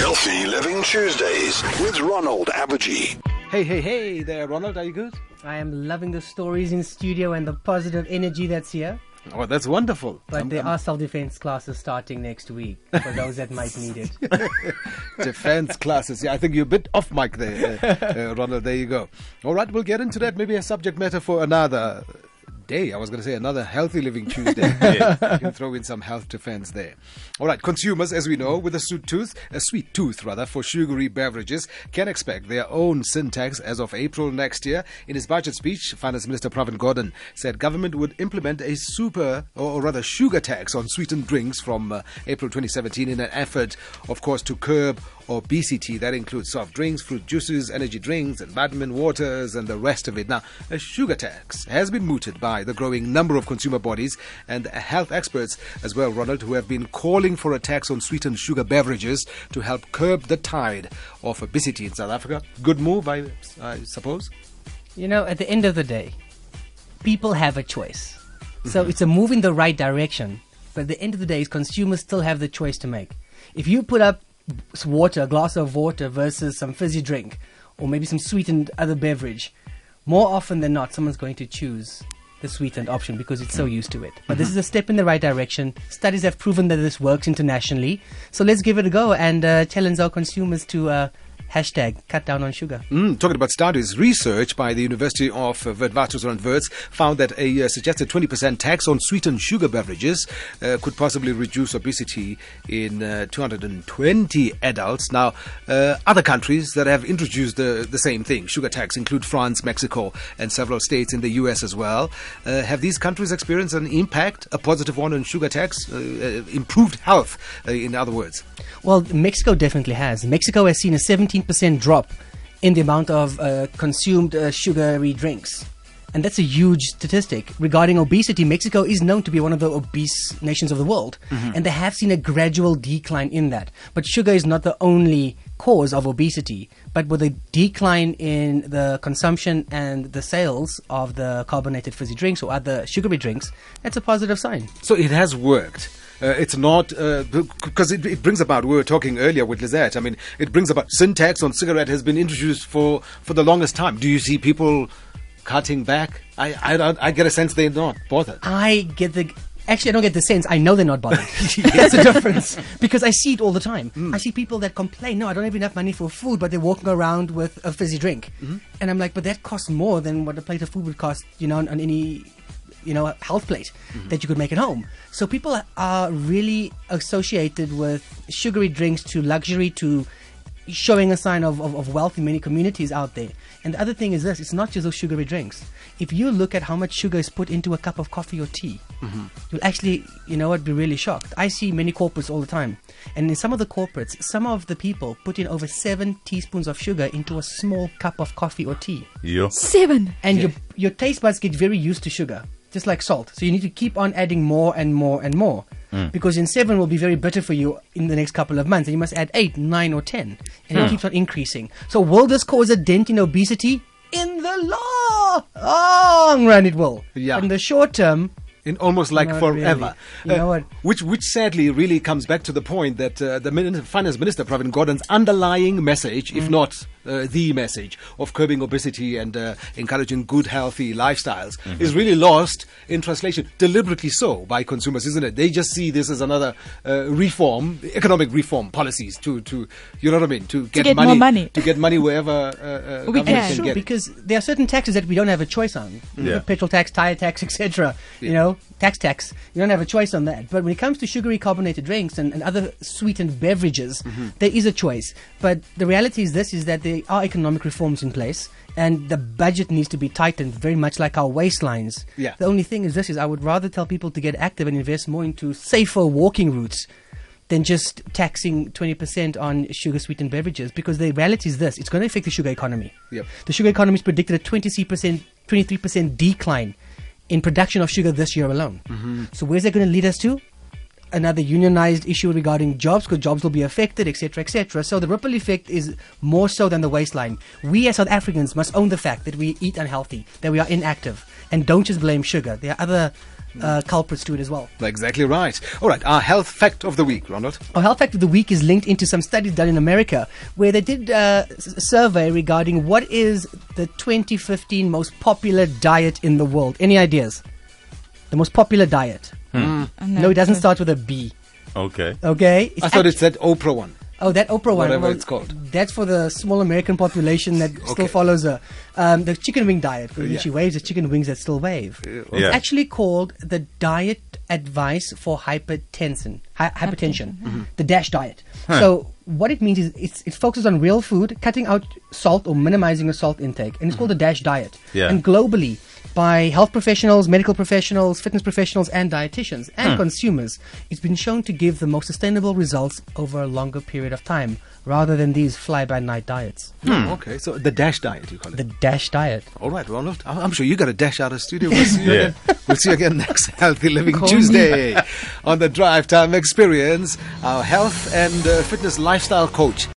Healthy Living Tuesdays with Ronald Abvajee. Hey there, Ronald. Are you good? I am loving the stories in studio and the positive energy that's here. Oh, that's wonderful. But there are self-defense classes starting next week for those that might need it. Defense classes. Yeah, I think you're a bit off mic there, Ronald. There you go. All right, we'll get into that. Maybe a subject matter for another day. I was going to say another Healthy Living Tuesday. You can throw in some health defense there. All right, consumers, as we know, with a sweet tooth for sugary beverages can expect their own sin tax as of April next year. In his budget speech, Finance Minister Pravin Gordhan said government would implement a sugar tax on sweetened drinks from April 2017 in an effort, of course, to curb obesity. That includes soft drinks, fruit juices, energy drinks, and vitamin waters, and the rest of it. Now, a sugar tax has been mooted by the growing number of consumer bodies and health experts as well, Ronald, who have been calling for a tax on sweetened sugar beverages to help curb the tide of obesity in South Africa. Good move, I suppose. You know, at the end of the day, people have a choice. So it's a move in the right direction. But at the end of the day, consumers still have the choice to make. If you put up water, a glass of water versus some fizzy drink or maybe some sweetened other beverage, more often than not, someone's going to choose the sweetened option because it's so used to it. But this is a step in the right direction. Studies have proven that this works internationally. So let's give it a go and challenge our consumers to hashtag cut down on sugar. Talking about studies, research by the University of Witwatersrand found that a suggested 20% tax on sweetened sugar beverages could possibly reduce obesity in 220 adults. Now, other countries that have introduced the same thing, sugar tax, include France, Mexico, and several states in the US as well. Have these countries experienced an impact, a positive one on sugar tax, improved health, in other words? Well, Mexico definitely has. Mexico has seen a 17% drop in the amount of consumed sugary drinks. And that's a huge statistic. Regarding obesity, Mexico is known to be one of the obese nations of the world. And they have seen a gradual decline in that. But sugar is not the only cause of obesity. But with a decline in the consumption and the sales of the carbonated fizzy drinks or other sugary drinks, that's a positive sign. So it has worked. It's not, because it brings about, we were talking earlier with Lizette, I mean, it brings about, sin tax on cigarette has been introduced for the longest time. Do you see people cutting back? I get a sense they're not bothered. Actually, I don't get the sense. I know they're not bothered. That's the difference. Because I see it all the time. I see people that complain, no, I don't have enough money for food, but they're walking around with a fizzy drink. And I'm like, but that costs more than what a plate of food would cost, you know, on any health plate that you could make at home. So people are really associated with sugary drinks to luxury, to showing a sign of wealth in many communities out there. And the other thing is this, it's not just those sugary drinks. If you look at how much sugar is put into a cup of coffee or tea, you'll actually, be really shocked. I see many corporates all the time. And in some of the corporates, some of the people put in over 7 teaspoons of sugar into a small cup of coffee or tea. Yeah. 7! And your taste buds get very used to sugar, just like salt. So you need to keep on adding more and more and more. Because in 7 will be very bitter for you in the next couple of months. And you must add 8, 9 or 10. And it keeps on increasing. So will this cause a dent in obesity? In the long run it will. Yeah. In the short term, in almost like not forever. Really. You know what? Which sadly really comes back to the point that the Finance Minister, Pravin Gordhan's underlying message, if not the message of curbing obesity and encouraging good, healthy lifestyles, is really lost in translation, deliberately so, by consumers, isn't it? They just see this as another economic reform policies to you know what I mean, to get money, more money, to get money wherever we can. Sure, because there are certain taxes that we don't have a choice on, petrol tax, tire tax, etc. You know, tax. You don't have a choice on that. But when it comes to sugary carbonated drinks and other sweetened beverages, there is a choice. But the reality is this: is that there are economic reforms in place and the budget needs to be tightened, very much like our waistlines. The only thing is this, is I would rather tell people to get active and invest more into safer walking routes than just taxing 20% on sugar-sweetened beverages, because the reality is this, it's going to affect the sugar economy. The sugar economy is predicted a 23% decline in production of sugar this year alone. So where's that going to lead us to? Another unionized issue regarding jobs, because jobs will be affected, etc., etc. So the ripple effect is more so than the waistline. We as South Africans must own the fact that we eat unhealthy, that we are inactive, and don't just blame sugar. There are other culprits to it as well. Exactly right. All right, our health fact of the week, Ronald. Our health fact of the week is linked into some studies done in America where they did a survey regarding what is the 2015 most popular diet in the world. Any ideas? The most popular diet. No, it doesn't start with a B. Okay. Okay. It's I thought it's that Oprah one. Oh, that Oprah one. Whatever it's called. That's for the small American population that still follows her. The chicken wing diet. When she waves, the chicken wings that still wave. It's actually called the diet advice for hypertension. The DASH diet. So what it means is it focuses on real food, cutting out salt or minimizing your salt intake. And it's called the DASH diet. Yeah. And globally, by health professionals, medical professionals, fitness professionals, and dietitians and consumers, it's been shown to give the most sustainable results over a longer period of time rather than these fly-by-night diets. Okay, so the DASH diet, you call it? The DASH diet. All right, Ronald, I'm sure you got a dash out of studio. We'll see you again. We'll see you again next Healthy Living Tuesday on the Drive Time Experience, our health and fitness lifestyle coach.